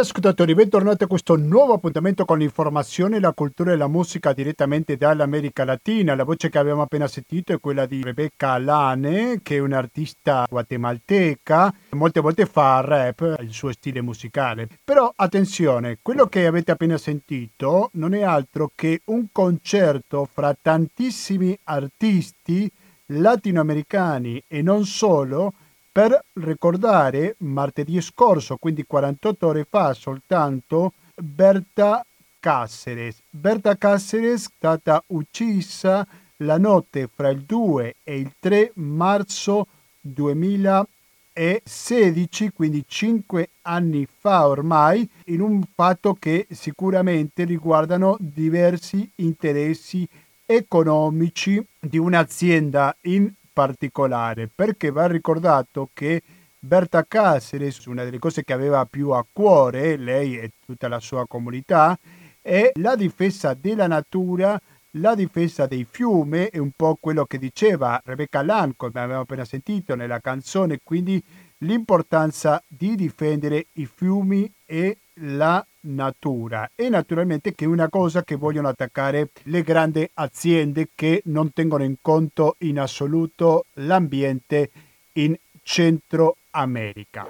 ascoltatori, bentornati a questo nuovo appuntamento con l'informazione, la cultura e la musica direttamente dall'America Latina. La voce che abbiamo appena sentito è quella di Rebecca Lane, che è un'artista guatemalteca, molte volte fa rap, il suo stile musicale. Però attenzione, quello che avete appena sentito non è altro che un concerto fra tantissimi artisti latinoamericani e non solo, per ricordare martedì scorso, quindi 48 ore fa soltanto, Berta Cáceres. Berta Cáceres è stata uccisa la notte fra il 2 e il 3 marzo 2016, quindi 5 anni fa ormai, in un fatto che sicuramente riguardano diversi interessi economici di un'azienda in particolare, perché va ricordato che Berta Cáceres, una delle cose che aveva più a cuore, lei e tutta la sua comunità, è la difesa della natura, la difesa dei fiumi, è un po' quello che diceva Rebecca Lanco, come abbiamo appena sentito nella canzone, quindi l'importanza di difendere i fiumi e la natura. E naturalmente che è una cosa che vogliono attaccare le grandi aziende che non tengono in conto in assoluto l'ambiente in Centro America.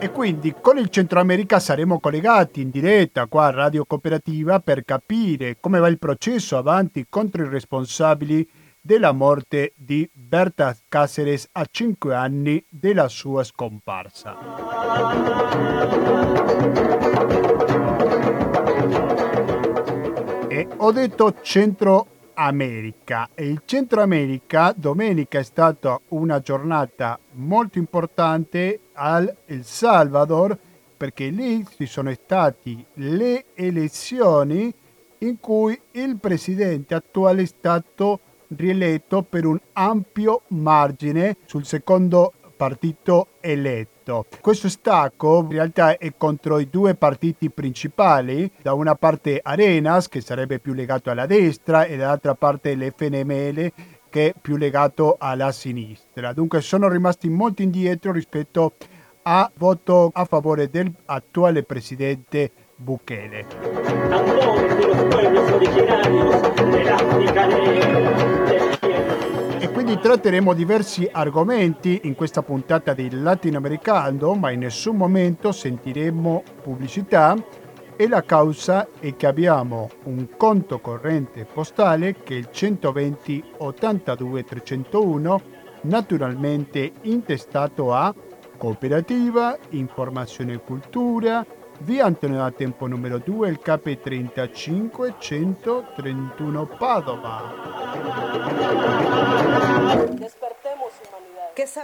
E quindi con il Centro America saremo collegati in diretta qua a Radio Cooperativa per capire come va il processo avanti contro i responsabili della morte di Berta Cáceres a 5 anni della sua scomparsa. E ho detto Centro America, e il Centro America domenica è stata una giornata molto importante al El Salvador, perché lì ci sono state le elezioni in cui il presidente attuale è stato rieletto per un ampio margine sul secondo partito eletto. Questo stacco in realtà è contro i due partiti principali, da una parte Arenas, che sarebbe più legato alla destra, e dall'altra parte l'FMLN, che è più legato alla sinistra. Dunque sono rimasti molto indietro rispetto a voto a favore dell'attuale presidente Bukele. E quindi tratteremo diversi argomenti in questa puntata di LatinoAmericando, ma in nessun momento sentiremo pubblicità, e la causa è che abbiamo un conto corrente postale che è il 120 82 301, naturalmente intestato a Cooperativa, Informazione e Cultura, Via Antonio da Tempo numero 2, il KP 35131 Padova.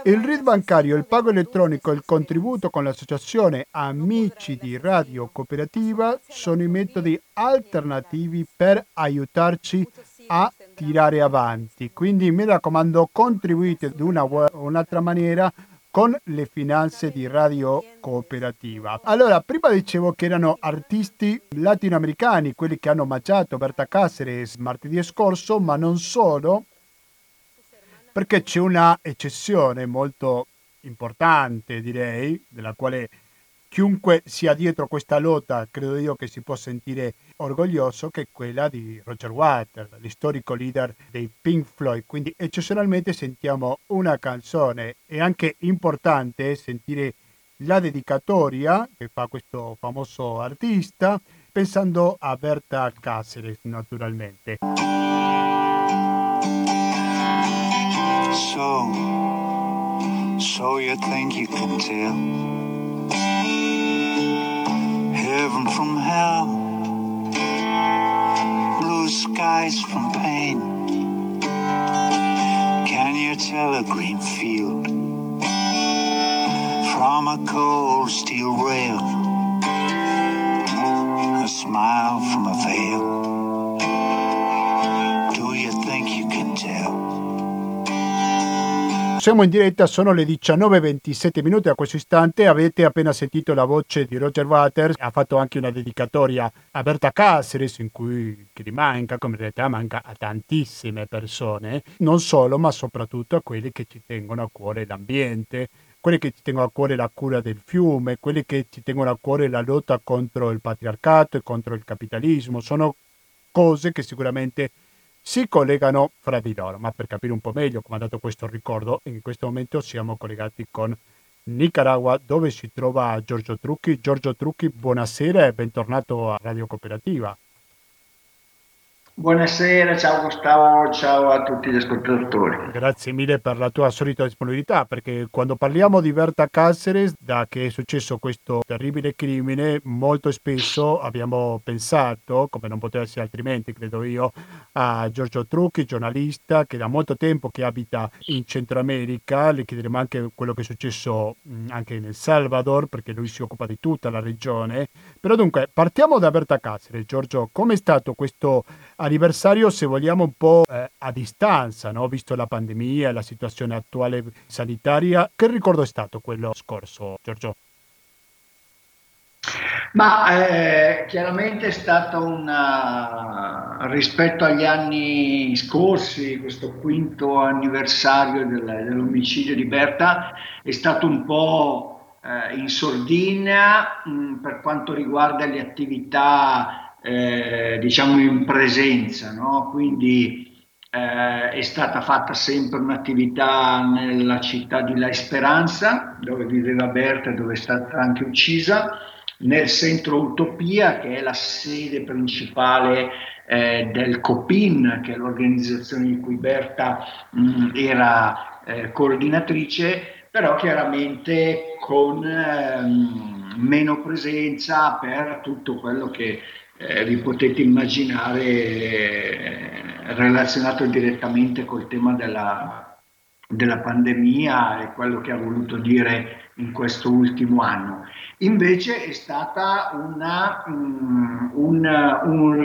Il RID bancario, il pago elettronico e il contributo con l'associazione Amici di Radio Cooperativa sono i metodi alternativi per aiutarci a tirare avanti. Quindi mi raccomando, contribuite di una o un'altra maniera con le finanze di Radio Cooperativa. Allora, prima dicevo che erano artisti latinoamericani quelli che hanno omaggiato Berta Cáceres martedì scorso, ma non solo, perché c'è una eccezione molto importante, direi, della quale chiunque sia dietro questa lotta, credo io che si può sentire orgoglioso, che è quella di Roger Waters, l'istorico leader dei Pink Floyd. Quindi eccezionalmente sentiamo una canzone, e anche importante sentire la dedicatoria che fa questo famoso artista, pensando a Berta Cáceres naturalmente. So you think you can tell heaven from hell, blue skies from pain, can you tell a green field from a cold steel rail, a smile from a veil, do you think you can tell? Siamo in diretta, sono le 19:27 a questo istante. Avete appena sentito la voce di Roger Waters, ha fatto anche una dedicatoria a Berta Cáceres in cui che manca, come in realtà manca a tantissime persone, non solo ma soprattutto a quelli che ci tengono a cuore l'ambiente, quelli che ci tengono a cuore la cura del fiume, quelli che ci tengono a cuore la lotta contro il patriarcato e contro il capitalismo. Sono cose che sicuramente si collegano fra di loro, ma per capire un po' meglio come è andato questo ricordo, in questo momento siamo collegati con Nicaragua, dove si trova Giorgio Trucchi. Giorgio Trucchi, buonasera e bentornato a Radio Cooperativa. Buonasera, ciao Gustavo, ciao a tutti gli ascoltatori. Grazie mille per la tua solita disponibilità, perché quando parliamo di Berta Cáceres, da che è successo questo terribile crimine, molto spesso abbiamo pensato, come non poteva essere altrimenti, credo io, a Giorgio Trucchi, giornalista che da molto tempo che abita in Centro America. Le chiederemo anche quello che è successo anche nel Salvador, perché lui si occupa di tutta la regione. Però dunque, partiamo da Berta Cáceres. Giorgio, com'è stato questo anniversario, se vogliamo un po' a distanza, no? Visto la pandemia, la situazione attuale sanitaria, che ricordo è stato quello scorso, Giorgio? Ma chiaramente è stato rispetto agli anni scorsi, questo quinto anniversario dell'omicidio di Berta è stato un po' in sordina per quanto riguarda le attività diciamo in presenza, no? Quindi è stata fatta sempre un'attività nella città di La Esperanza, dove viveva Berta e dove è stata anche uccisa, nel centro Utopia, che è la sede principale del COPINH, che è l'organizzazione di cui Berta era coordinatrice, però chiaramente con meno presenza per tutto quello che vi potete immaginare relazionato direttamente col tema della pandemia e quello che ha voluto dire in questo ultimo anno. Invece è stata un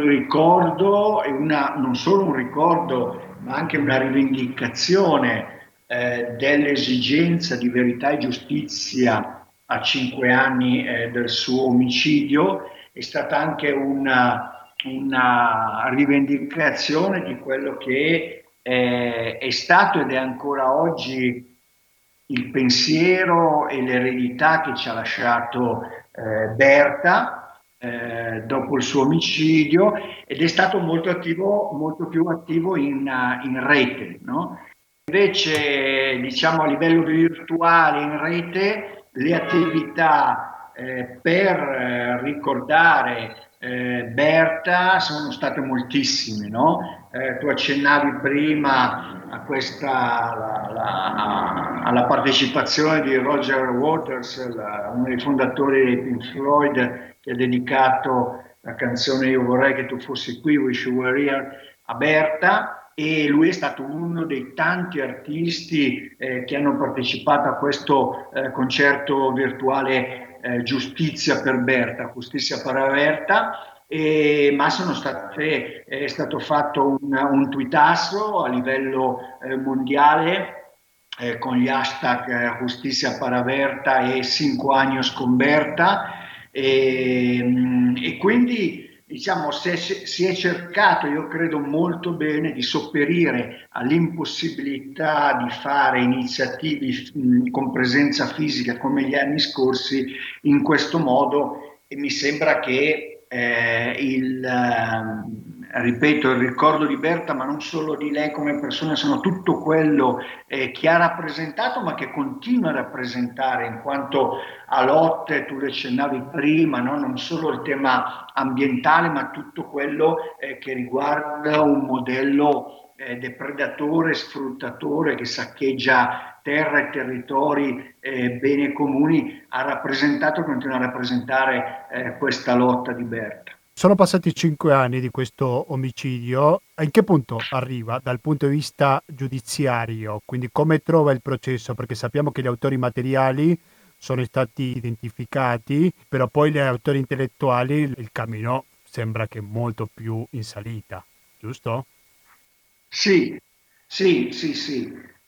ricordo, e non solo un ricordo, ma anche una rivendicazione dell'esigenza di verità e giustizia a 5 anni del suo omicidio. È stata anche una rivendicazione di quello che è stato ed è ancora oggi il pensiero e l'eredità che ci ha lasciato Berta dopo il suo omicidio, ed è stato molto più attivo in rete, no? Invece diciamo a livello virtuale in rete le attività per ricordare Berta sono state moltissime, no? Tu accennavi prima a alla partecipazione di Roger Waters, uno dei fondatori dei Pink Floyd, che ha dedicato la canzone "Io vorrei che tu fossi qui", "Wish You Were Here", a Berta, e lui è stato uno dei tanti artisti che hanno partecipato a questo concerto virtuale Giustizia per Berta, Giustizia para Berta, ma è stato fatto un tuitasso a livello mondiale con gli hashtag Giustizia para Berta e 5 años con Berta, e quindi diciamo si è cercato, io credo molto bene, di sopperire all'impossibilità di fare iniziative con presenza fisica come gli anni scorsi in questo modo, e mi sembra che ripeto, il ricordo di Berta, ma non solo di lei come persona, sono tutto quello che ha rappresentato ma che continua a rappresentare in quanto a lotte, tu le accennavi prima, no? Non solo il tema ambientale ma tutto quello che riguarda un modello depredatore, sfruttatore, che saccheggia terra e territori, beni e comuni, ha rappresentato e continua a rappresentare questa lotta di Berta. Sono passati 5 anni di questo omicidio. In che punto arriva dal punto di vista giudiziario? Quindi come trova il processo? Perché sappiamo che gli autori materiali sono stati identificati, però poi gli autori intellettuali il cammino sembra che è molto più in salita, giusto? Sì.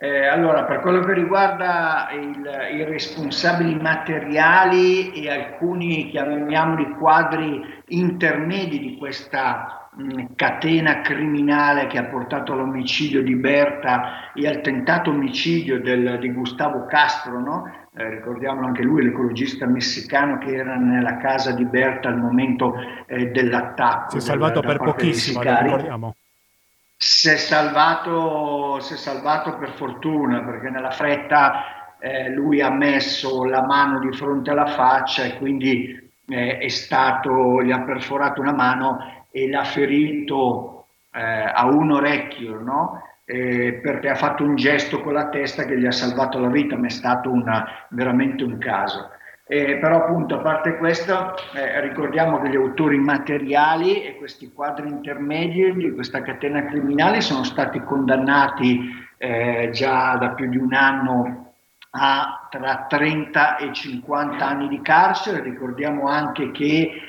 Allora, per quello che riguarda i responsabili materiali e alcuni, chiamiamoli, quadri intermedi di questa catena criminale che ha portato all'omicidio di Berta e al tentato omicidio di Gustavo Castro, no? Ricordiamolo anche lui, l'ecologista messicano che era nella casa di Berta al momento dell'attacco. Si è salvato per pochissimo, lo ricordiamo. Si è salvato per fortuna, perché nella fretta lui ha messo la mano di fronte alla faccia e quindi gli ha perforato una mano e l'ha ferito a un orecchio, no? Perché ha fatto un gesto con la testa che gli ha salvato la vita, ma è stato veramente un caso. Però appunto, a parte questo, ricordiamo che gli autori materiali e questi quadri intermedi di questa catena criminale sono stati condannati già da più di un anno a tra 30 e 50 anni di carcere. Ricordiamo anche che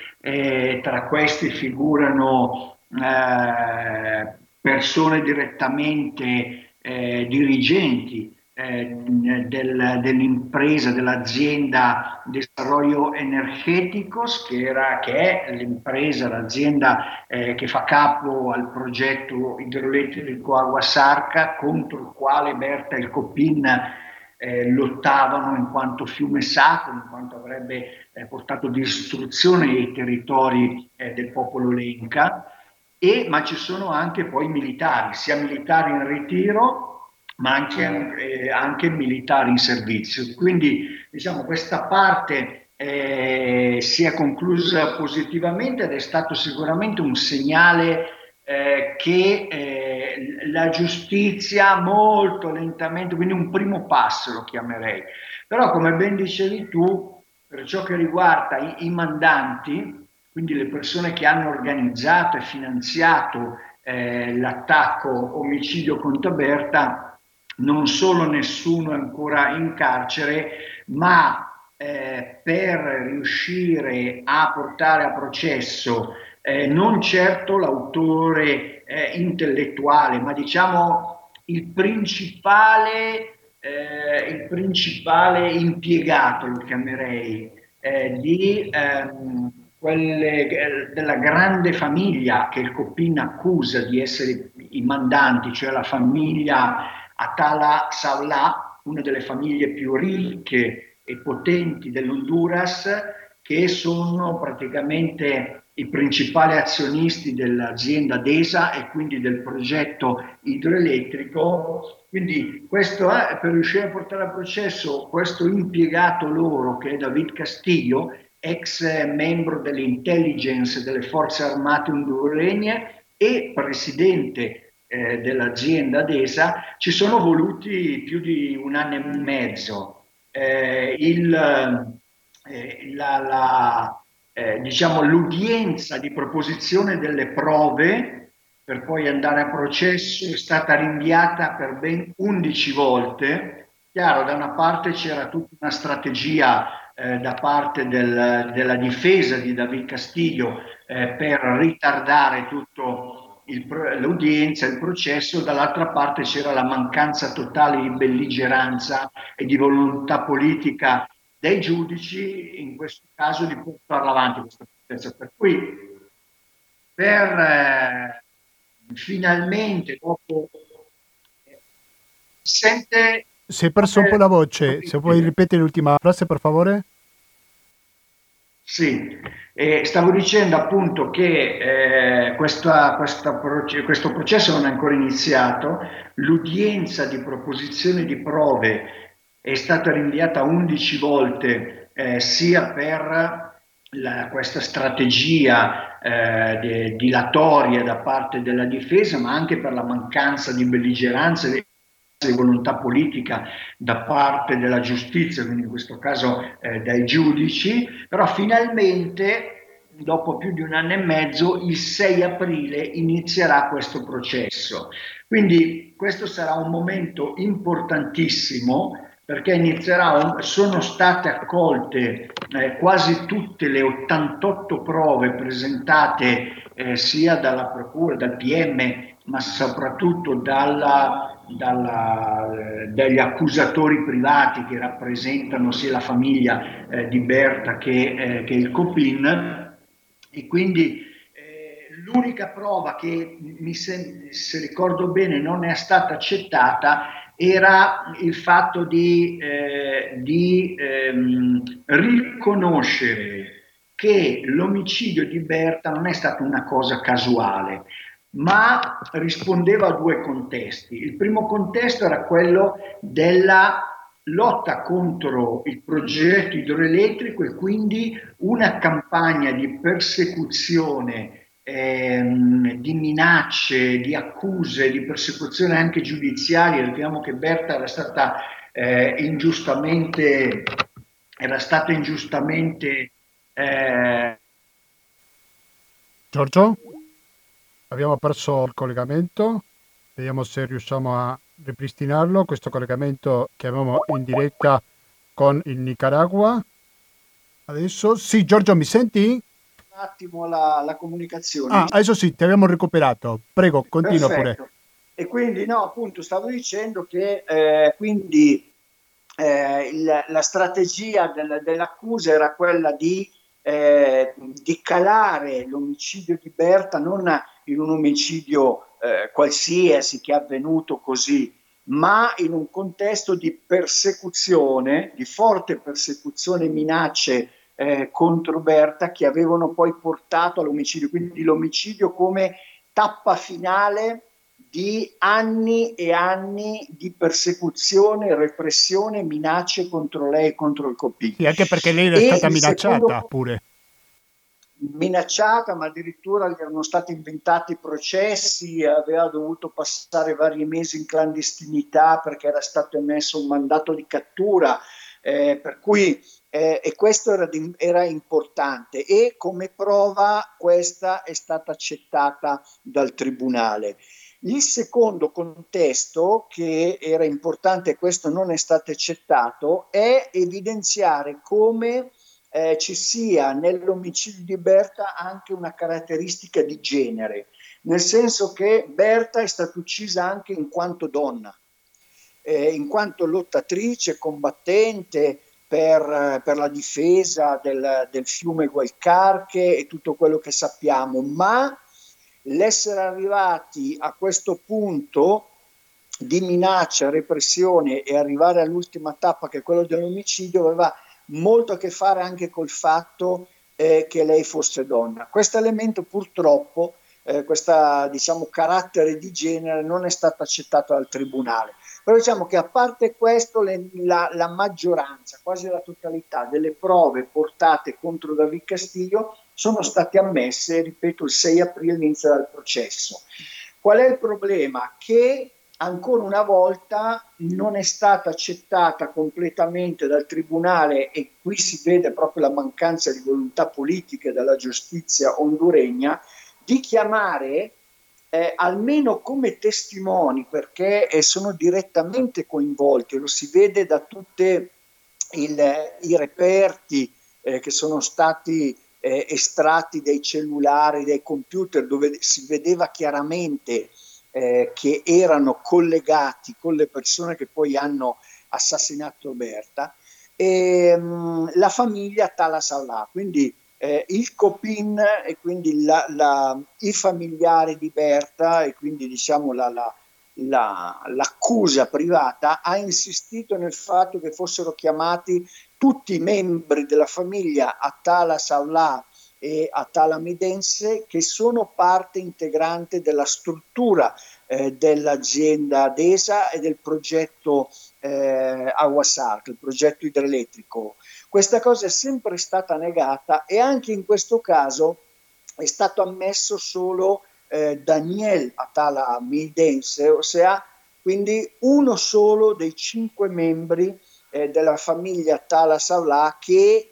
tra questi figurano persone direttamente dirigenti dell'impresa, dell'azienda Desarrollos Energéticos, che è l'impresa, l'azienda che fa capo al progetto idroelettrico Agua Zarca, contro il quale Berta e il COPINH lottavano in quanto fiume sacro, in quanto avrebbe portato distruzione ai territori del popolo lenca. Ma ci sono anche poi militari, sia militari in ritiro ma anche militari in servizio. Quindi diciamo questa parte si è conclusa positivamente ed è stato sicuramente un segnale che la giustizia molto lentamente, quindi un primo passo lo chiamerei. Però come ben dicevi tu, per ciò che riguarda i mandanti, quindi le persone che hanno organizzato e finanziato l'attacco omicidio contro Berta, non solo nessuno è ancora in carcere, ma per riuscire a portare a processo non certo l'autore intellettuale, ma diciamo il principale impiegato, lo chiamerei, della grande famiglia che il COPINH accusa di essere i mandanti, cioè la famiglia Atala Salà, una delle famiglie più ricche e potenti dell'Honduras, che sono praticamente i principali azionisti dell'azienda DESA e quindi del progetto idroelettrico. Quindi questo è, per riuscire a portare a processo questo impiegato loro, che è David Castillo, ex membro dell'intelligence delle forze armate honduregne e presidente dell'azienda DESA, ci sono voluti più di un anno e mezzo. Diciamo l'udienza di proposizione delle prove per poi andare a processo è stata rinviata per ben 11 volte. Chiaro, da una parte c'era tutta una strategia da parte della difesa di David Castillo per ritardare tutto l'udienza, il processo, dall'altra parte c'era la mancanza totale di belligeranza e di volontà politica dei giudici, in questo caso, di portare avanti questo processo. Per cui, finalmente, dopo sente. Si è perso un po' la voce, se puoi ripetere l'ultima frase, per favore. Sì, stavo dicendo appunto che questo processo non è ancora iniziato, l'udienza di proposizione di prove è stata rinviata 11 volte sia per questa strategia dilatoria da parte della difesa, ma anche per la mancanza di belligeranza di volontà politica da parte della giustizia, quindi in questo caso dai giudici. Però finalmente, dopo più di un anno e mezzo, il 6 aprile inizierà questo processo. Quindi questo sarà un momento importantissimo, perché sono state accolte quasi tutte le 88 prove presentate sia dalla Procura, dal PM, ma soprattutto dagli accusatori privati che rappresentano sia la famiglia di Berta che il COPINH, e quindi l'unica prova che, se ricordo bene, non è stata accettata era il fatto di riconoscere che l'omicidio di Berta non è stata una cosa casuale, ma rispondeva a due contesti. Il primo contesto era quello della lotta contro il progetto idroelettrico e quindi una campagna di persecuzione, di minacce, di accuse, di persecuzione anche giudiziaria. Ricordiamo che Berta era stata ingiustamente Giorgio? Abbiamo perso il collegamento, vediamo se riusciamo a ripristinarlo, questo collegamento che avevamo in diretta con il Nicaragua. Adesso sì, Giorgio, mi senti? Un attimo la comunicazione. Ah, adesso sì, ti abbiamo recuperato. Prego, continua. Perfetto. Pure. E quindi no, appunto stavo dicendo che la strategia dell'accusa era quella di calare l'omicidio di Berta non in un omicidio qualsiasi che è avvenuto così, ma in un contesto di persecuzione, di forte persecuzione e minacce contro Berta, che avevano poi portato all'omicidio, quindi l'omicidio come tappa finale di anni e anni di persecuzione, repressione, minacce contro lei e contro il COPINH. Sì, anche perché lei era stata minacciata, ma addirittura gli erano stati inventati processi, aveva dovuto passare vari mesi in clandestinità perché era stato emesso un mandato di cattura, per cui e questo era importante, e come prova questa è stata accettata dal tribunale. Il secondo contesto che era importante, e questo non è stato accettato, è evidenziare come ci sia nell'omicidio di Berta anche una caratteristica di genere, nel senso che Berta è stata uccisa anche in quanto donna, in quanto lottatrice, combattente per la difesa del fiume Gualcarque e tutto quello che sappiamo, ma l'essere arrivati a questo punto di minaccia, repressione e arrivare all'ultima tappa che è quello dell'omicidio aveva molto a che fare anche col fatto che lei fosse donna. Questo elemento purtroppo, questo diciamo carattere di genere, non è stato accettato dal tribunale. Però diciamo che a parte questo la maggioranza, quasi la totalità delle prove portate contro David Castillo sono state ammesse, ripeto, il 6 aprile inizia dal processo. Qual è il problema? Che ancora una volta non è stata accettata completamente dal tribunale, e qui si vede proprio la mancanza di volontà politica dalla giustizia honduregna di chiamare almeno come testimoni, perché sono direttamente coinvolti, lo si vede da tutti i reperti che sono stati estratti dai cellulari, dai computer, dove si vedeva chiaramente che erano collegati con le persone che poi hanno assassinato Berta, e la famiglia Atala Salà, quindi il COPINH e quindi i familiari di Berta, e quindi diciamo l'accusa privata ha insistito nel fatto che fossero chiamati tutti i membri della famiglia Atala Salà e Atala Medense, che sono parte integrante della struttura dell'azienda DESA e del progetto Agua Zarca, il progetto idroelettrico. Questa cosa è sempre stata negata, e anche in questo caso è stato ammesso solo Daniel Atala Medense, ossia quindi uno solo dei 5 membri della famiglia Atala Salà, che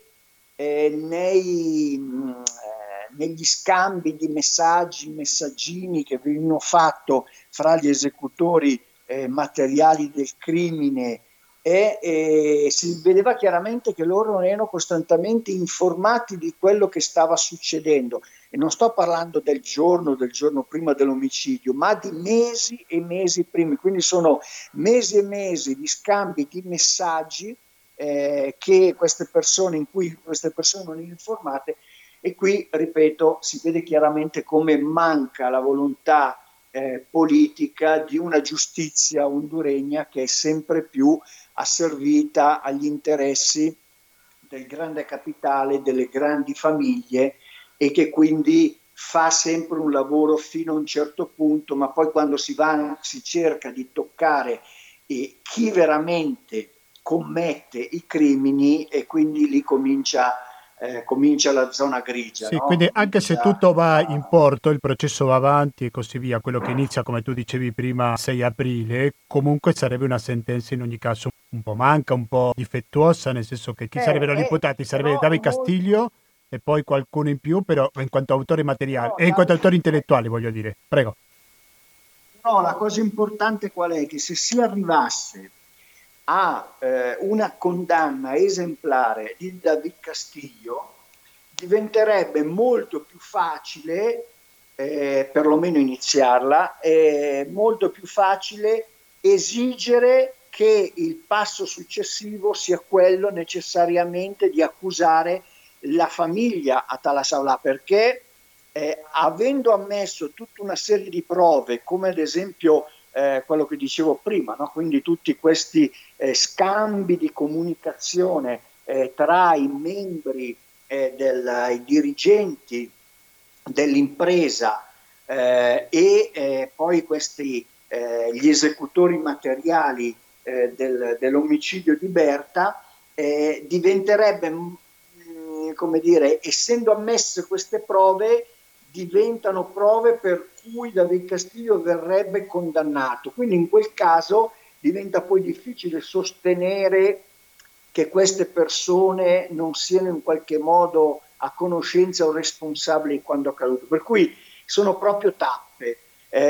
negli scambi di messaggini che venivano fatto fra gli esecutori materiali del crimine, e si vedeva chiaramente che loro erano costantemente informati di quello che stava succedendo. E non sto parlando del giorno prima dell'omicidio, ma di mesi e mesi prima. Quindi sono mesi e mesi di scambi di messaggi in cui queste persone non informate. E qui, ripeto, si vede chiaramente come manca la volontà politica di una giustizia honduregna che è sempre più asservita agli interessi del grande capitale, delle grandi famiglie, e che quindi fa sempre un lavoro fino a un certo punto, ma poi quando si cerca di toccare chi veramente commette i crimini, e quindi lì comincia la zona grigia. Sì, no? Quindi anche se tutto va in porto, il processo va avanti e così via, quello che inizia, come tu dicevi prima, 6 aprile, comunque sarebbe una sentenza in ogni caso un po' manca, un po' difettuosa, nel senso che chi sarebbero gli imputati? Sarebbe David Castillo, e poi qualcuno in più, però in quanto autore materiale, e in quanto autore intellettuale, voglio dire. Prego. No, la cosa importante qual è? Che se si arrivasse a una condanna esemplare di David Castillo, diventerebbe molto più facile, perlomeno iniziarla, molto più facile esigere che il passo successivo sia quello necessariamente di accusare la famiglia Atala Salà, perché avendo ammesso tutta una serie di prove, come ad esempio quello che dicevo prima, no? Quindi tutti questi scambi di comunicazione tra i membri i dirigenti dell'impresa poi questi gli esecutori materiali dell'omicidio di Berta, diventerebbe, come dire, essendo ammesse queste prove, diventano prove per cui David Castillo verrebbe condannato. Quindi in quel caso diventa poi difficile sostenere che queste persone non siano in qualche modo a conoscenza o responsabili di quanto accaduto. Per cui sono proprio tappe.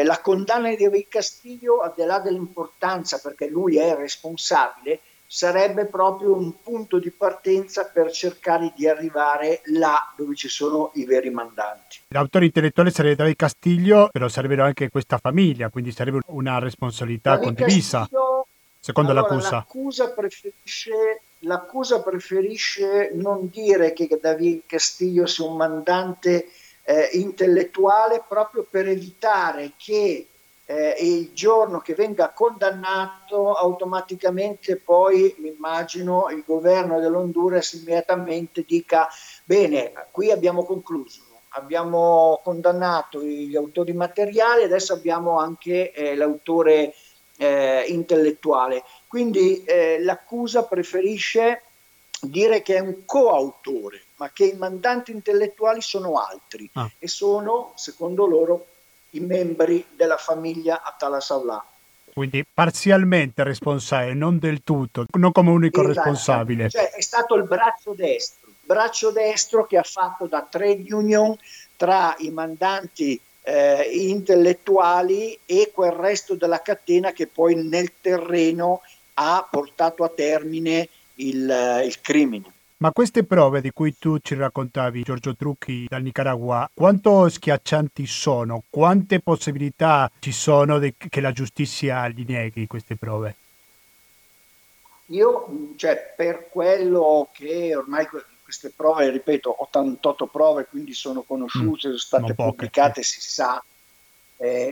La condanna di David Castillo, al di là dell'importanza, perché lui è responsabile, sarebbe proprio un punto di partenza per cercare di arrivare là dove ci sono i veri mandanti. L'autore intellettuale sarebbe David Castillo, però sarebbero anche questa famiglia, quindi sarebbe una responsabilità David condivisa, Castillo, secondo l'accusa. L'accusa preferisce non dire che David Castillo sia un mandante intellettuale, proprio per evitare che il giorno che venga condannato automaticamente poi, mi immagino, il governo dell'Honduras immediatamente dica: bene, qui abbiamo concluso, abbiamo condannato gli autori materiali, adesso abbiamo anche l'autore intellettuale. Quindi l'accusa preferisce dire che è un coautore, ma che i mandanti intellettuali sono altri e sono, secondo loro, i membri della famiglia Atala Salà. Quindi parzialmente responsabile, non del tutto, non come unico responsabile. Cioè è stato il braccio destro che ha fatto da trade union tra i mandanti intellettuali e quel resto della catena che poi nel terreno ha portato a termine il crimine. Ma queste prove di cui tu ci raccontavi, Giorgio Trucchi, dal Nicaragua, quanto schiaccianti sono? Quante possibilità ci sono che la giustizia gli neghi queste prove? Io, per quello che ormai queste prove, ripeto, 88 prove, quindi sono conosciute, sono state pubblicate, si sa,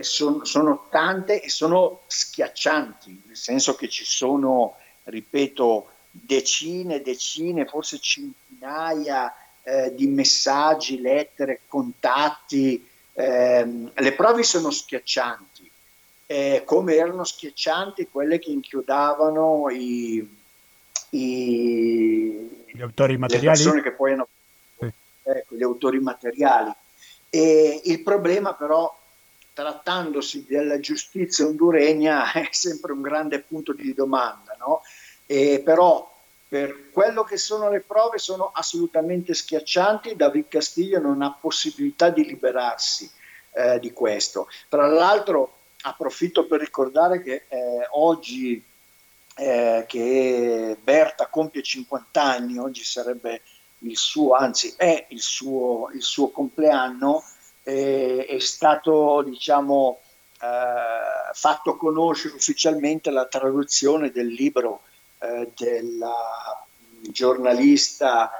sono tante e sono schiaccianti, nel senso che ci sono, ripeto, decine, forse centinaia di messaggi, lettere, contatti. Le prove sono schiaccianti, come erano schiaccianti quelle che inchiodavano gli autori materiali, le persone che poi hanno gli autori materiali. E il problema però, trattandosi della giustizia honduregna, è sempre un grande punto di domanda, no? Però per quello che sono le prove sono assolutamente schiaccianti. David Castillo non ha possibilità di liberarsi di questo. Tra l'altro approfitto per ricordare che oggi che Berta compie 50 anni, oggi sarebbe il suo, anzi è il suo compleanno, è stato, diciamo, fatto conoscere ufficialmente la traduzione del libro della giornalista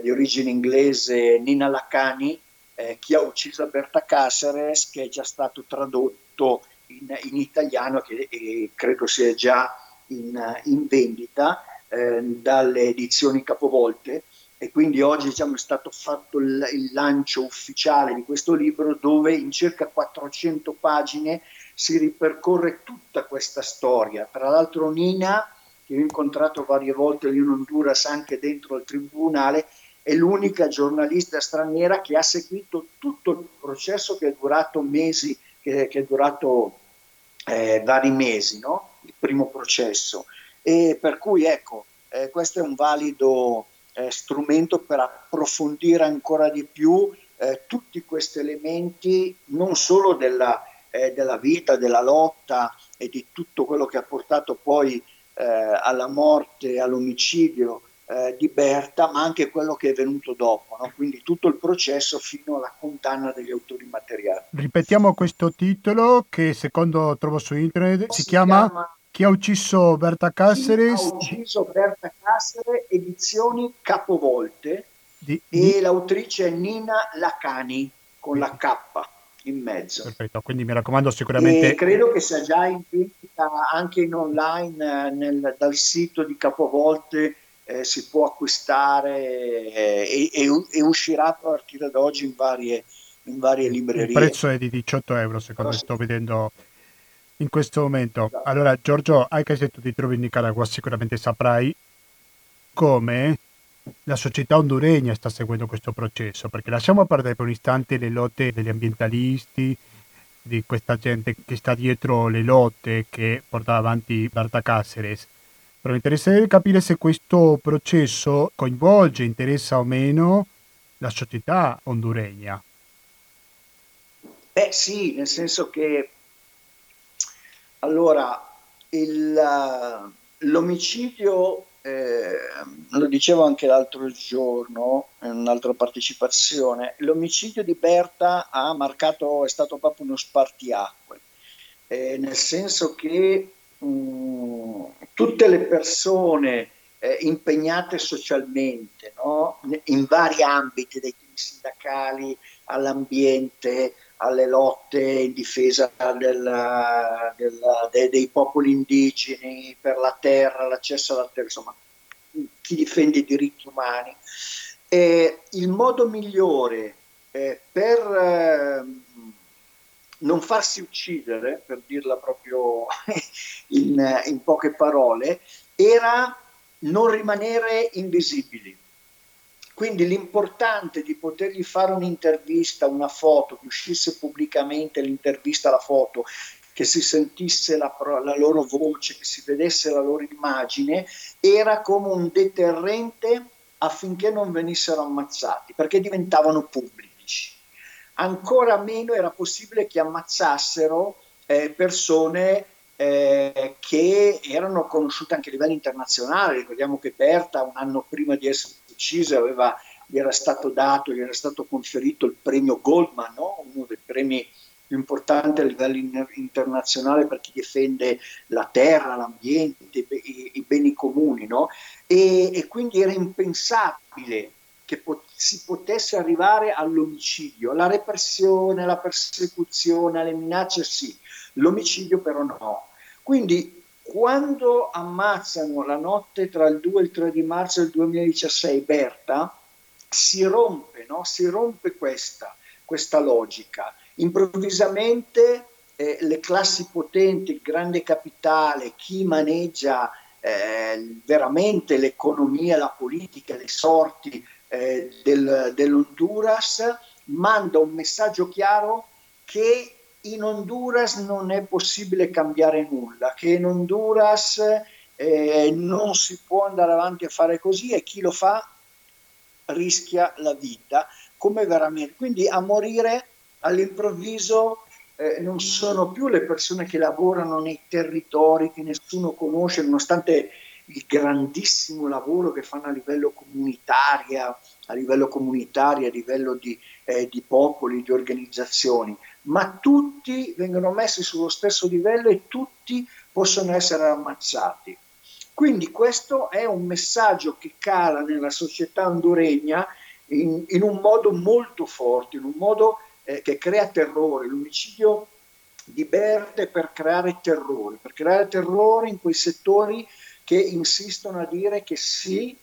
di origine inglese Nina Lakhani, Chi ha ucciso Berta Cáceres, che è già stato tradotto in italiano, che credo sia già in vendita dalle edizioni Capovolte, e quindi oggi, diciamo, è stato fatto il lancio ufficiale di questo libro, dove in circa 400 pagine si ripercorre tutta questa storia. Tra l'altro Nina, che ho incontrato varie volte lì in Honduras, anche dentro al tribunale, è l'unica giornalista straniera che ha seguito tutto il processo, che è durato mesi, che è durato vari mesi, no? Il primo processo. E per cui, ecco, questo è un valido strumento per approfondire ancora di più tutti questi elementi, non solo della vita, della lotta e di tutto quello che ha portato poi alla morte, all'omicidio di Berta, ma anche quello che è venuto dopo, no? Quindi tutto il processo fino alla condanna degli autori materiali. Ripetiamo questo titolo, che secondo trovo su internet si chiama Chi ha ucciso Berta Cáceres? Chi ha ucciso Berta Cáceres, edizioni Capovolte, e l'autrice è Nina Lakhani, con la K in mezzo. Perfetto, quindi mi raccomando sicuramente. E credo che sia già in vendita anche in online, dal sito di Capovolte si può acquistare, e uscirà a partire da oggi in varie librerie. Il prezzo è di 18 euro, secondo me, sto vedendo in questo momento. Esatto. Allora Giorgio, anche se tu ti trovi in Nicaragua, sicuramente saprai come la società honduregna sta seguendo questo processo, perché lasciamo perdere per un istante le lotte degli ambientalisti, di questa gente che sta dietro le lotte che portava avanti Berta Cáceres. Però mi interesserebbe capire se questo processo coinvolge, interessa o meno la società honduregna. Beh sì, nel senso che, allora, l'omicidio, lo dicevo anche l'altro giorno in un'altra partecipazione, l'omicidio di Berta è stato proprio uno spartiacque, nel senso che tutte le persone impegnate socialmente, no? In vari ambiti, dai temi sindacali all'ambiente, alle lotte in difesa dei popoli indigeni, per la terra, l'accesso alla terra, insomma, chi difende i diritti umani. Il modo migliore per non farsi uccidere, per dirla proprio in poche parole, era non rimanere invisibili. Quindi l'importante di potergli fare un'intervista, una foto, che uscisse pubblicamente l'intervista, la foto, che si sentisse la loro voce, che si vedesse la loro immagine, era come un deterrente affinché non venissero ammazzati, perché diventavano pubblici. Ancora meno era possibile che ammazzassero persone che erano conosciute anche a livello internazionale. Ricordiamo che Berta, un anno prima di essere uccisa, gli era stato conferito il premio Goldman, no? Uno dei premi più importanti a livello internazionale per chi difende la terra, l'ambiente, i beni comuni, no? E quindi era impensabile che si potesse arrivare all'omicidio. La repressione, la persecuzione, le minacce sì, l'omicidio però no. Quindi quando ammazzano la notte tra il 2 e il 3 di marzo del 2016 Berta, si rompe questa logica. Improvvisamente le classi potenti, il grande capitale, chi maneggia veramente l'economia, la politica, le sorti dell'Honduras, manda un messaggio chiaro che in Honduras non è possibile cambiare nulla, che in Honduras non si può andare avanti a fare così, e chi lo fa rischia la vita, come veramente. Quindi a morire all'improvviso non sono più le persone che lavorano nei territori che nessuno conosce, nonostante il grandissimo lavoro che fanno a livello comunitario, a livello comunitario, a livello di popoli, di organizzazioni, ma tutti vengono messi sullo stesso livello e tutti possono essere ammazzati. Quindi questo è un messaggio che cala nella società honduregna in un modo molto forte, in un modo che crea terrore. L'omicidio di Berta è per creare terrore in quei settori che insistono a dire che sì,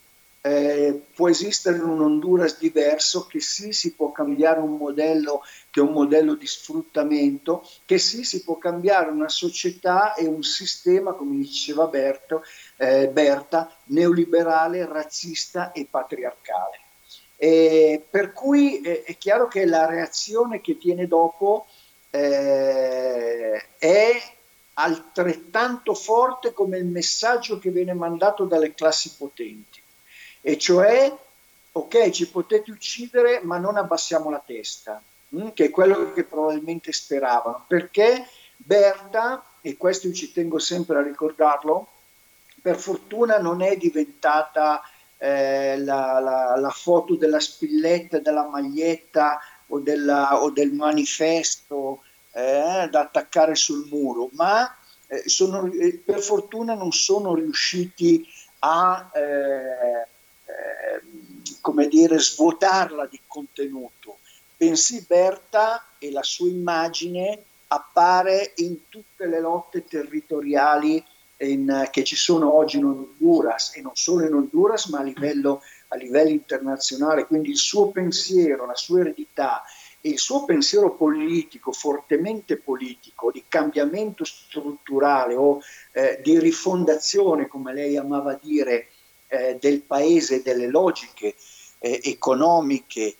può esistere un Honduras diverso, che sì, si può cambiare un modello che è un modello di sfruttamento, che sì, si può cambiare una società e un sistema, come diceva Berta, neoliberale, razzista e patriarcale. Per cui è chiaro che la reazione che viene dopo è altrettanto forte come il messaggio che viene mandato dalle classi potenti. E cioè, ok, ci potete uccidere, ma non abbassiamo la testa, che è quello che probabilmente speravano, perché Berta, e questo ci tengo sempre a ricordarlo, per fortuna non è diventata la foto della spilletta, della maglietta o del manifesto da attaccare sul muro, ma per fortuna non sono riusciti a... come dire, svuotarla di contenuto, bensì Berta e la sua immagine appare in tutte le lotte territoriali che ci sono oggi in Honduras, e non solo in Honduras ma a livello internazionale. Quindi il suo pensiero, la sua eredità e il suo pensiero politico, fortemente politico, di cambiamento strutturale o di rifondazione, come lei amava dire, del paese, delle logiche economiche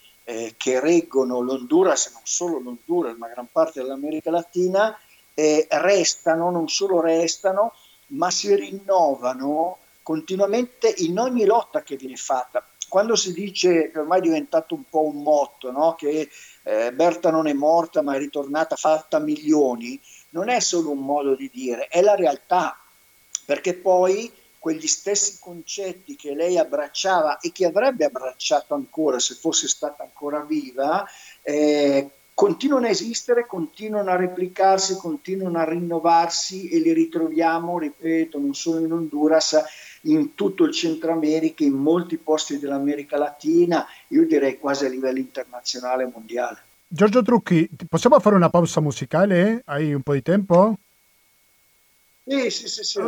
che reggono l'Honduras, non solo l'Honduras ma gran parte dell'America Latina, restano, non solo restano, ma si rinnovano continuamente in ogni lotta che viene fatta. Quando si dice, ormai è diventato un po' un motto, no? Che Berta non è morta ma è ritornata fatta milioni, non è solo un modo di dire, è la realtà, perché poi quegli stessi concetti che lei abbracciava e che avrebbe abbracciato ancora se fosse stata ancora viva, continuano a esistere, continuano a replicarsi, continuano a rinnovarsi e li ritroviamo, ripeto, non solo in Honduras, in tutto il Centro America, in molti posti dell'America Latina, io direi quasi a livello internazionale e mondiale. Giorgio Trucchi, possiamo fare una pausa musicale? Hai un po' di tempo? Sì.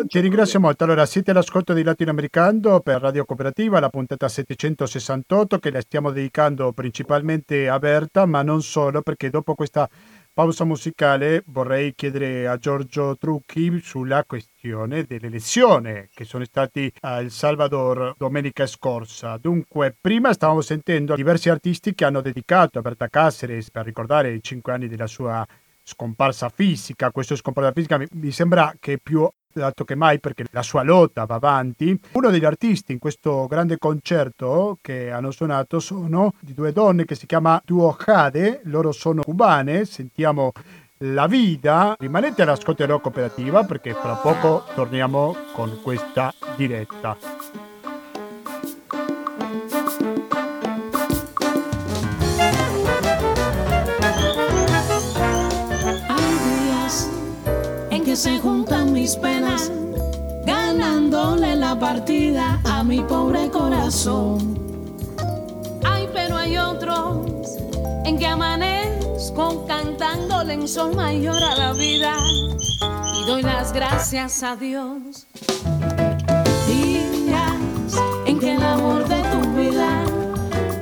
Ti ringrazio molto. Allora, siete all'ascolto di LatinoAmericando per Radio Cooperativa, la puntata 768 che la stiamo dedicando principalmente a Berta, ma non solo, perché dopo questa pausa musicale vorrei chiedere a Giorgio Trucchi sulla questione delle elezioni che sono state a El Salvador domenica scorsa. Dunque, prima stavamo sentendo diversi artisti che hanno dedicato a Berta Cáceres per ricordare i 5 anni della sua scomparsa fisica. Questo scomparsa fisica mi sembra che più dato che mai, perché la sua lotta va avanti. Uno degli artisti in questo grande concerto che hanno suonato sono di 2 donne che si chiama Duo Jade, loro sono cubane, sentiamo La Vita. Rimanete all'ascolto della Cooperativa perché fra poco torniamo con questa diretta. Se juntan mis penas, ganándole la partida a mi pobre corazón. Ay, pero hay otros en que amanezco cantándole en sol mayor a la vida y doy las gracias a Dios. Días en que el amor de tu vida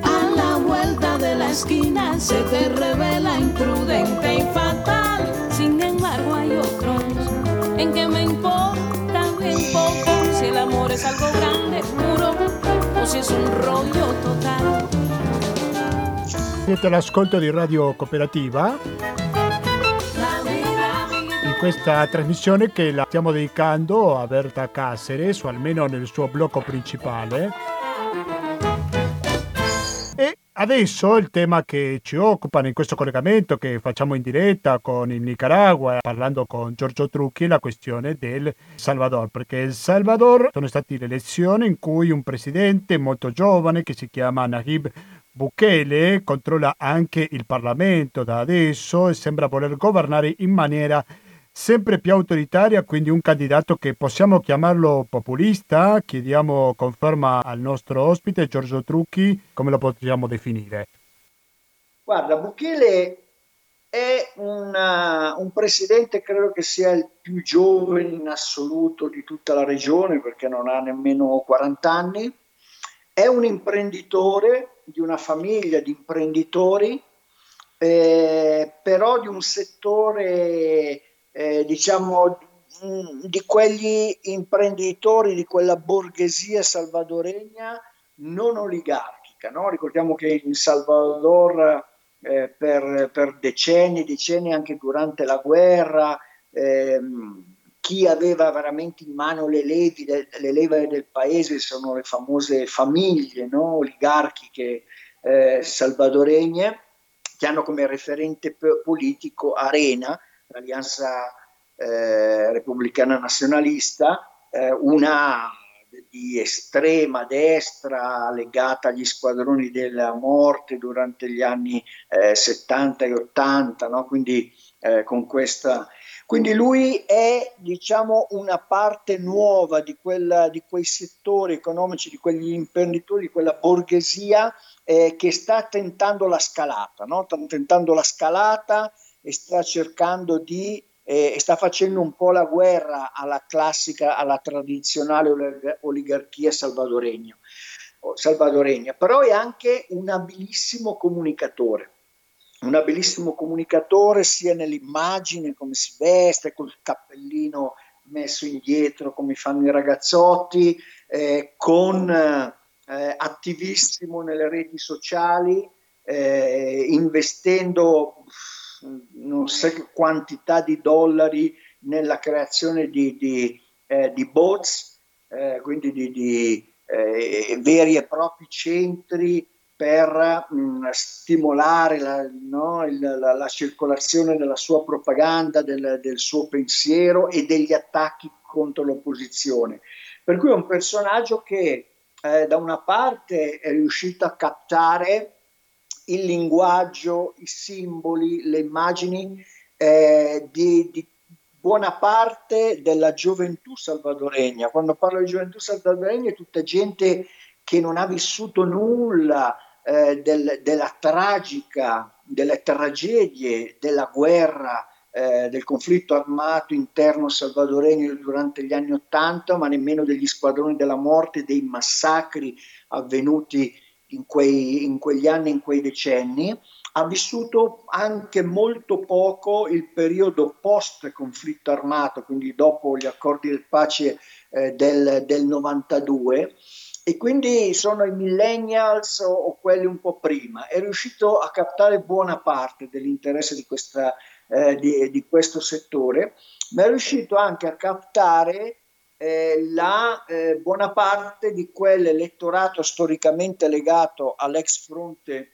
a la vuelta de la esquina se te revela imprudente y fatal. Sin embargo hay otros en que me importa bien poco si el amor es algo grande, puro, o si es un rollo total. Siete all'ascolto di Radio Cooperativa, in questa trasmissione che la stiamo dedicando a Berta Cáceres, o almeno nel suo blocco principale. E adesso il tema che ci occupa in questo collegamento che facciamo in diretta con il Nicaragua, parlando con Giorgio Trucchi, è la questione del Salvador, perché il Salvador sono state le elezioni in cui un presidente molto giovane che si chiama Nayib Bukele controlla anche il Parlamento da adesso e sembra voler governare in maniera sempre più autoritaria, quindi un candidato che possiamo chiamarlo populista. Chiediamo conferma al nostro ospite Giorgio Trucchi, come lo possiamo definire? Guarda, Bukele è un presidente, credo che sia il più giovane in assoluto di tutta la regione, perché non ha nemmeno 40 anni, è un imprenditore di una famiglia di imprenditori, però di un settore, diciamo, di quegli imprenditori, di quella borghesia salvadoregna non oligarchica, no? Ricordiamo che in Salvador per decenni, anche durante la guerra, chi aveva veramente in mano le leve del paese sono le famose famiglie, no? Oligarchiche salvadoregne, che hanno come referente politico Arena, l'Alleanza Repubblicana Nazionalista, una di estrema destra legata agli squadroni della morte durante gli anni 70 e 80, no? Quindi con questa... Quindi lui è, diciamo, una parte nuova di quei settori economici, di quegli imprenditori, di quella borghesia che sta tentando la scalata, no? Sta tentando la scalata e sta cercando di, sta facendo un po' la guerra alla classica, alla tradizionale oligarchia salvadoregna. Però è anche un abilissimo comunicatore sia nell'immagine, come si veste, col cappellino messo indietro come fanno i ragazzotti, attivissimo nelle reti sociali, investendo non so che quantità di dollari nella creazione di bots, quindi di veri e propri centri per stimolare la circolazione della sua propaganda, del suo pensiero e degli attacchi contro l'opposizione. Per cui è un personaggio che da una parte è riuscito a captare il linguaggio, i simboli, le immagini di buona parte della gioventù salvadoregna. Quando parlo di gioventù salvadoregna è tutta gente che non ha vissuto nulla delle tragedie della guerra, del conflitto armato interno salvadoregno durante gli anni '80, ma nemmeno degli squadroni della morte, dei massacri avvenuti in quegli anni, in quei decenni. Ha vissuto anche molto poco il periodo post conflitto armato, quindi dopo gli accordi di pace del 92, e quindi sono i millennials o quelli un po' prima. È riuscito a captare buona parte dell'interesse di questo settore, ma è riuscito anche a captare buona parte di quell'elettorato storicamente legato all'ex fronte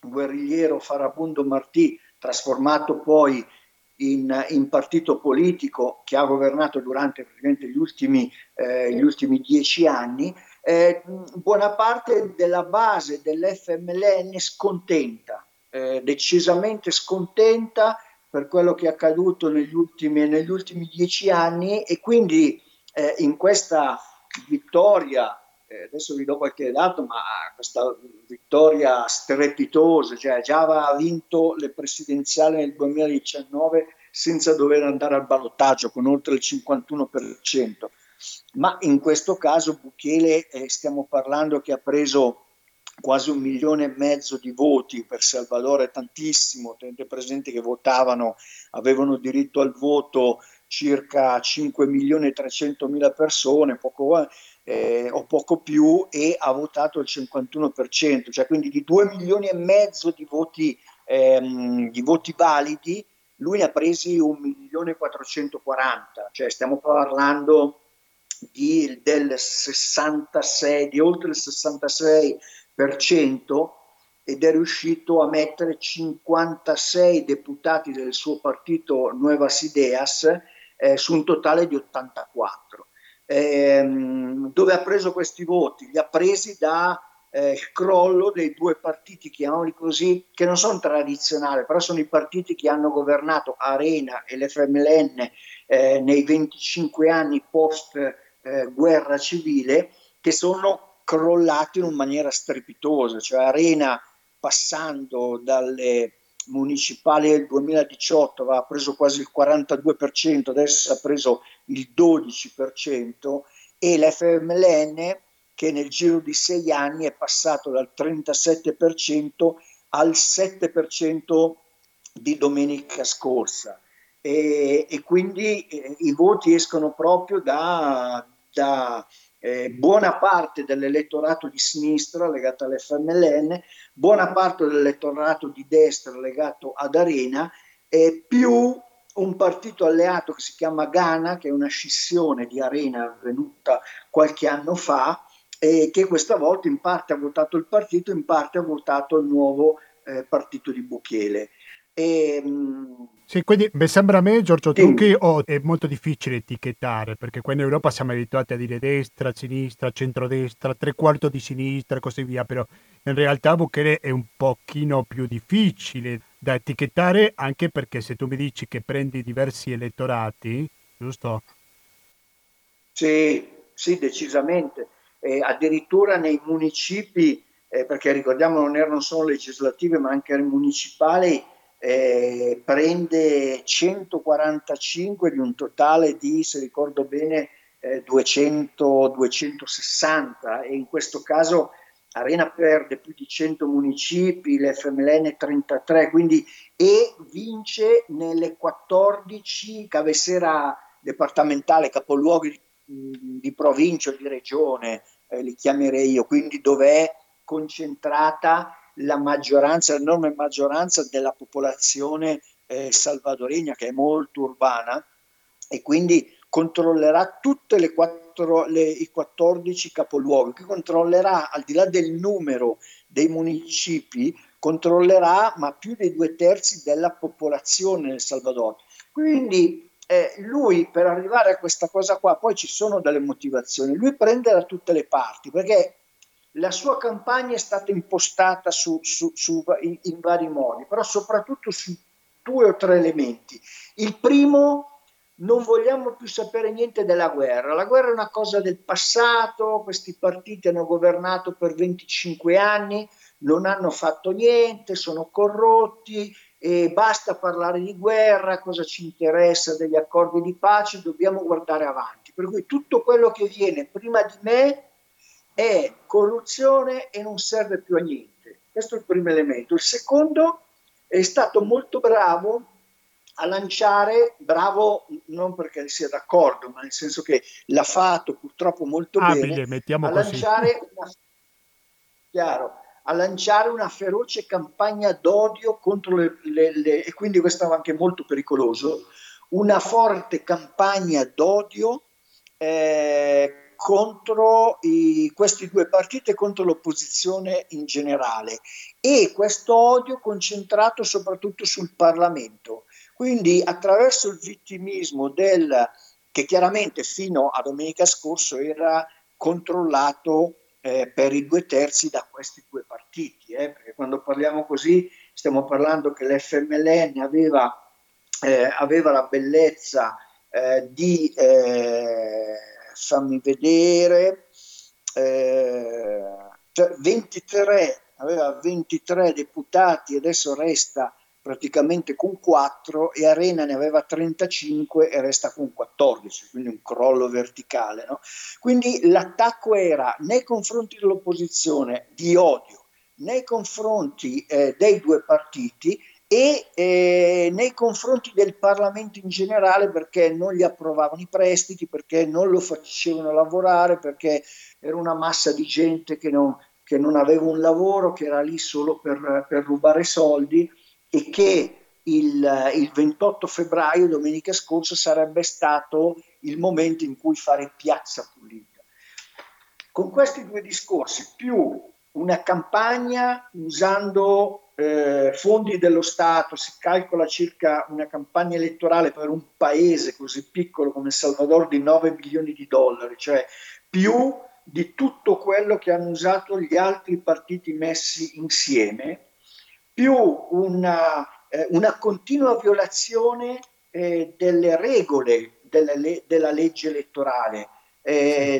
guerrigliero Farabundo Martí, trasformato poi in partito politico, che ha governato durante praticamente gli ultimi 10 anni. Buona parte della base dell'FMLN scontenta, decisamente scontenta per quello che è accaduto negli ultimi 10 anni, e quindi in questa vittoria, adesso vi do qualche dato, ma questa vittoria strepitosa, cioè già aveva vinto le presidenziali nel 2019 senza dover andare al ballottaggio con oltre il 51%. Ma in questo caso Bukele, stiamo parlando che ha preso quasi 1,5 milioni di voti. Per Salvador è tantissimo, tenete presente che avevano diritto al voto circa 5.300.000 persone, o poco più, e ha votato il 51%, cioè quindi di 2,5 milioni di voti, validi, lui ne ha presi 1.440.000, cioè stiamo parlando di oltre il 66%, ed è riuscito a mettere 56 deputati del suo partito Nuevas Ideas su un totale di 84. Dove ha preso questi voti? Li ha presi da crollo dei due partiti, chiamiamoli così, che non sono tradizionali, però sono i partiti che hanno governato Arena e l'FMLN nei 25 anni post guerra civile, che sono crollati in una maniera strepitosa, cioè Arena passando dalle municipali del 2018 aveva preso quasi il 42%, adesso ha preso il 12%, e l'FMLN che nel giro di 6 anni è passato dal 37% al 7% di domenica scorsa, e quindi i voti escono proprio da buona parte dell'elettorato di sinistra legato all'FMLN, buona parte dell'elettorato di destra legato ad Arena, più un partito alleato che si chiama Gana, che è una scissione di Arena avvenuta qualche anno fa, e che questa volta in parte ha votato il partito, in parte ha votato il nuovo partito di Bukele. Sì, quindi mi sembra a me, Giorgio Trucchi, è molto difficile etichettare, perché qua in Europa siamo abituati a dire destra, sinistra, centrodestra, tre quarti di sinistra e così via, però in realtà Bukele è un pochino più difficile da etichettare, anche perché se tu mi dici che prendi diversi elettorati, giusto? Sì, decisamente. Addirittura nei municipi, perché ricordiamo non erano solo legislative ma anche municipali, prende 145 di un totale di, se ricordo bene, 200-260, e in questo caso Arena perde più di 100 municipi, l'FMLN 33, quindi, e vince nelle 14 cabecera departamentale, capoluoghi di provincia o di regione, li chiamerei io, quindi dov'è concentrata la maggioranza, l'enorme maggioranza della popolazione salvadoregna, che è molto urbana, e quindi controllerà tutte i 14 capoluoghi, che controllerà, al di là del numero dei municipi, controllerà ma più dei 2/3 della popolazione del Salvador. Quindi lui, per arrivare a questa cosa qua, poi ci sono delle motivazioni, lui prende da tutte le parti, perché la sua campagna è stata impostata in vari modi, però soprattutto su 2 o 3 elementi. Il primo, non vogliamo più sapere niente della guerra. La guerra è una cosa del passato, questi partiti hanno governato per 25 anni, non hanno fatto niente, sono corrotti, e basta parlare di guerra, cosa ci interessa degli accordi di pace, dobbiamo guardare avanti. Per cui tutto quello che viene prima di me è corruzione e non serve più a niente. Questo è il primo elemento. Il secondo, è stato molto bravo a lanciare, bravo non perché sia d'accordo, ma nel senso che l'ha fatto purtroppo molto bene, mettiamo così, a lanciare una feroce campagna d'odio contro e quindi questo è anche molto pericoloso, una forte campagna d'odio contro questi due partiti e contro l'opposizione in generale, e questo odio concentrato soprattutto sul Parlamento, quindi attraverso il vittimismo che chiaramente fino a domenica scorso era controllato per i 2/3 da questi due partiti, perché quando parliamo così stiamo parlando che l'FMLN aveva la bellezza di fammi vedere, 23, aveva 23 deputati, adesso resta praticamente con 4, e Arena ne aveva 35 e resta con 14, quindi un crollo verticale, no? Quindi l'attacco era nei confronti dell'opposizione di odio, nei confronti dei due partiti e nei confronti del Parlamento in generale, perché non gli approvavano i prestiti, perché non lo facevano lavorare, perché era una massa di gente che non aveva un lavoro, che era lì solo per rubare soldi, e che il 28 febbraio, domenica scorsa, sarebbe stato il momento in cui fare piazza pulita. Con questi due discorsi, più una campagna usando fondi dello Stato, si calcola circa una campagna elettorale per un paese così piccolo come El Salvador di 9 milioni di dollari, cioè più di tutto quello che hanno usato gli altri partiti messi insieme, più una continua violazione delle regole della legge elettorale. Ha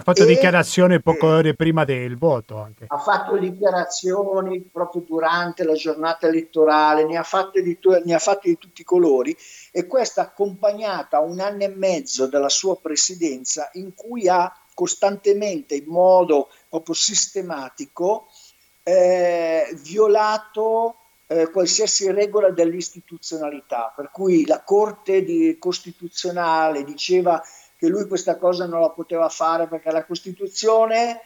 fatto dichiarazioni poche ore prima del voto anche. Ha fatto dichiarazioni proprio durante la giornata elettorale, ne ha fatte di tutti i colori, e questa accompagnata a un anno e mezzo dalla sua presidenza in cui ha costantemente, in modo proprio sistematico, violato qualsiasi regola dell'istituzionalità, per cui la Corte Costituzionale diceva che lui questa cosa non la poteva fare perché la Costituzione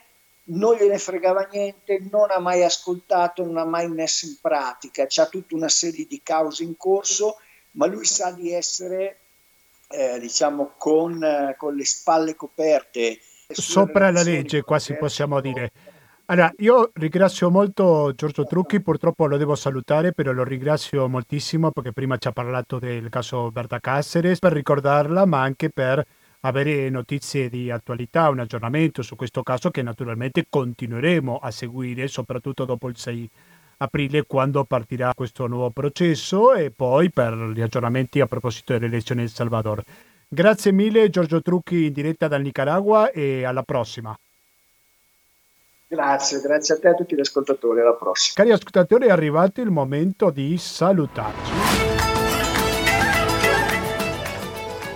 non gliene fregava niente, non ha mai ascoltato, non ha mai messo in pratica. C'ha tutta una serie di cause in corso, ma lui sa di essere, diciamo, con le spalle coperte. Sopra la legge, quasi possiamo dire. Allora, io ringrazio molto Giorgio Trucchi, purtroppo lo devo salutare, però lo ringrazio moltissimo perché prima ci ha parlato del caso Berta Cáceres, per ricordarla, ma anche per avere notizie di attualità, un aggiornamento su questo caso che naturalmente continueremo a seguire, soprattutto dopo il 6 aprile quando partirà questo nuovo processo, e poi per gli aggiornamenti a proposito delle elezioni in El Salvador. Grazie mille Giorgio Trucchi, in diretta dal Nicaragua, e alla prossima. Grazie, grazie a te e a tutti gli ascoltatori, alla prossima. Cari ascoltatori, è arrivato il momento di salutarci.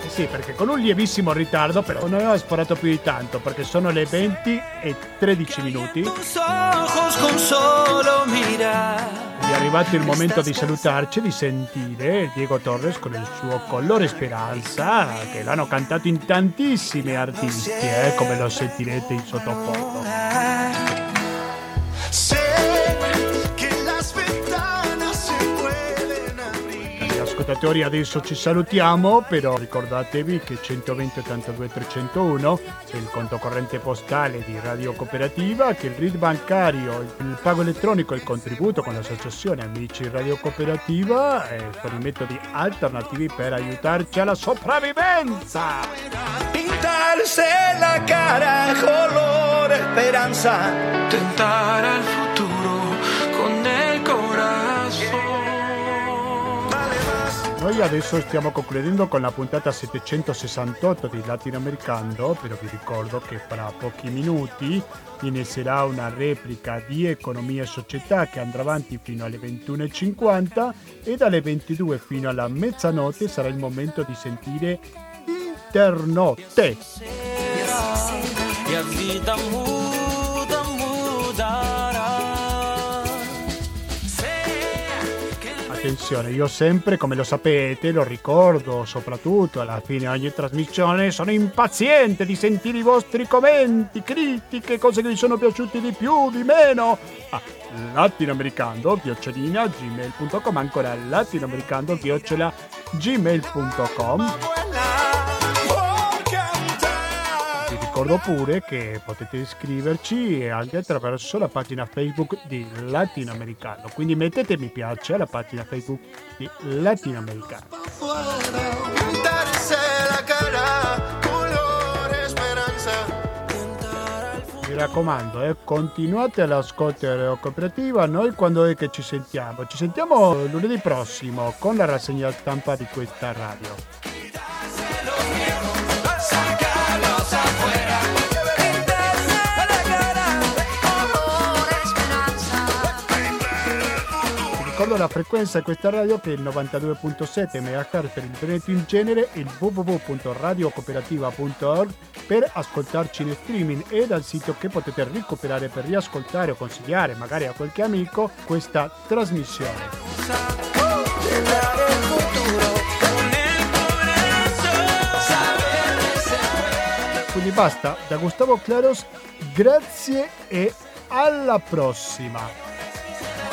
Sì, perché con un lievissimo ritardo, però non avevo sparato più di tanto, perché sono le 20:13. È arrivato il momento di salutarci, di sentire Diego Torres con il suo Color Esperanza, che l'hanno cantato in tantissimi artisti, come lo sentirete in sottofondo. Ascoltatori, adesso ci salutiamo, però ricordatevi che 120 82 301 è il conto corrente postale di Radio Cooperativa, che il RID bancario, il pago elettronico e il contributo con l'associazione Amici Radio Cooperativa sono i metodi alternativi per aiutarci alla sopravvivenza. Pintarse la cara color esperanza, tentare al futuro con el corazón. Noi adesso stiamo concludendo con la puntata 768 di LatinoAmericando, però vi ricordo che fra pochi minuti inizierà una replica di Economia e Società che andrà avanti fino alle 21:50, e dalle 22 fino alla mezzanotte sarà il momento di sentire Internotte. Attenzione, io sempre, come lo sapete, lo ricordo soprattutto alla fine di ogni trasmissione, sono impaziente di sentire i vostri commenti, critiche, cose che vi sono piaciute di più, di meno. Latinoamericando@gmail.com, ancora latinoamericando@gmail.com. Vi ricordo pure che potete iscriverci anche attraverso la pagina Facebook di LatinoAmericando, quindi mettete mi piace alla pagina Facebook di LatinoAmericando. Mi raccomando, continuate all'ascolto della Cooperativa. Noi quando è che ci sentiamo? Ci sentiamo lunedì prossimo con la rassegna stampa di questa radio. Ricordo la frequenza di questa radio, che è il 92.7 MHz per internet in genere, e il www.radiocooperativa.org per ascoltarci in streaming, e dal sito che potete recuperare per riascoltare o consigliare magari a qualche amico questa trasmissione. Quindi basta, da Gustavo Claros, grazie e alla prossima!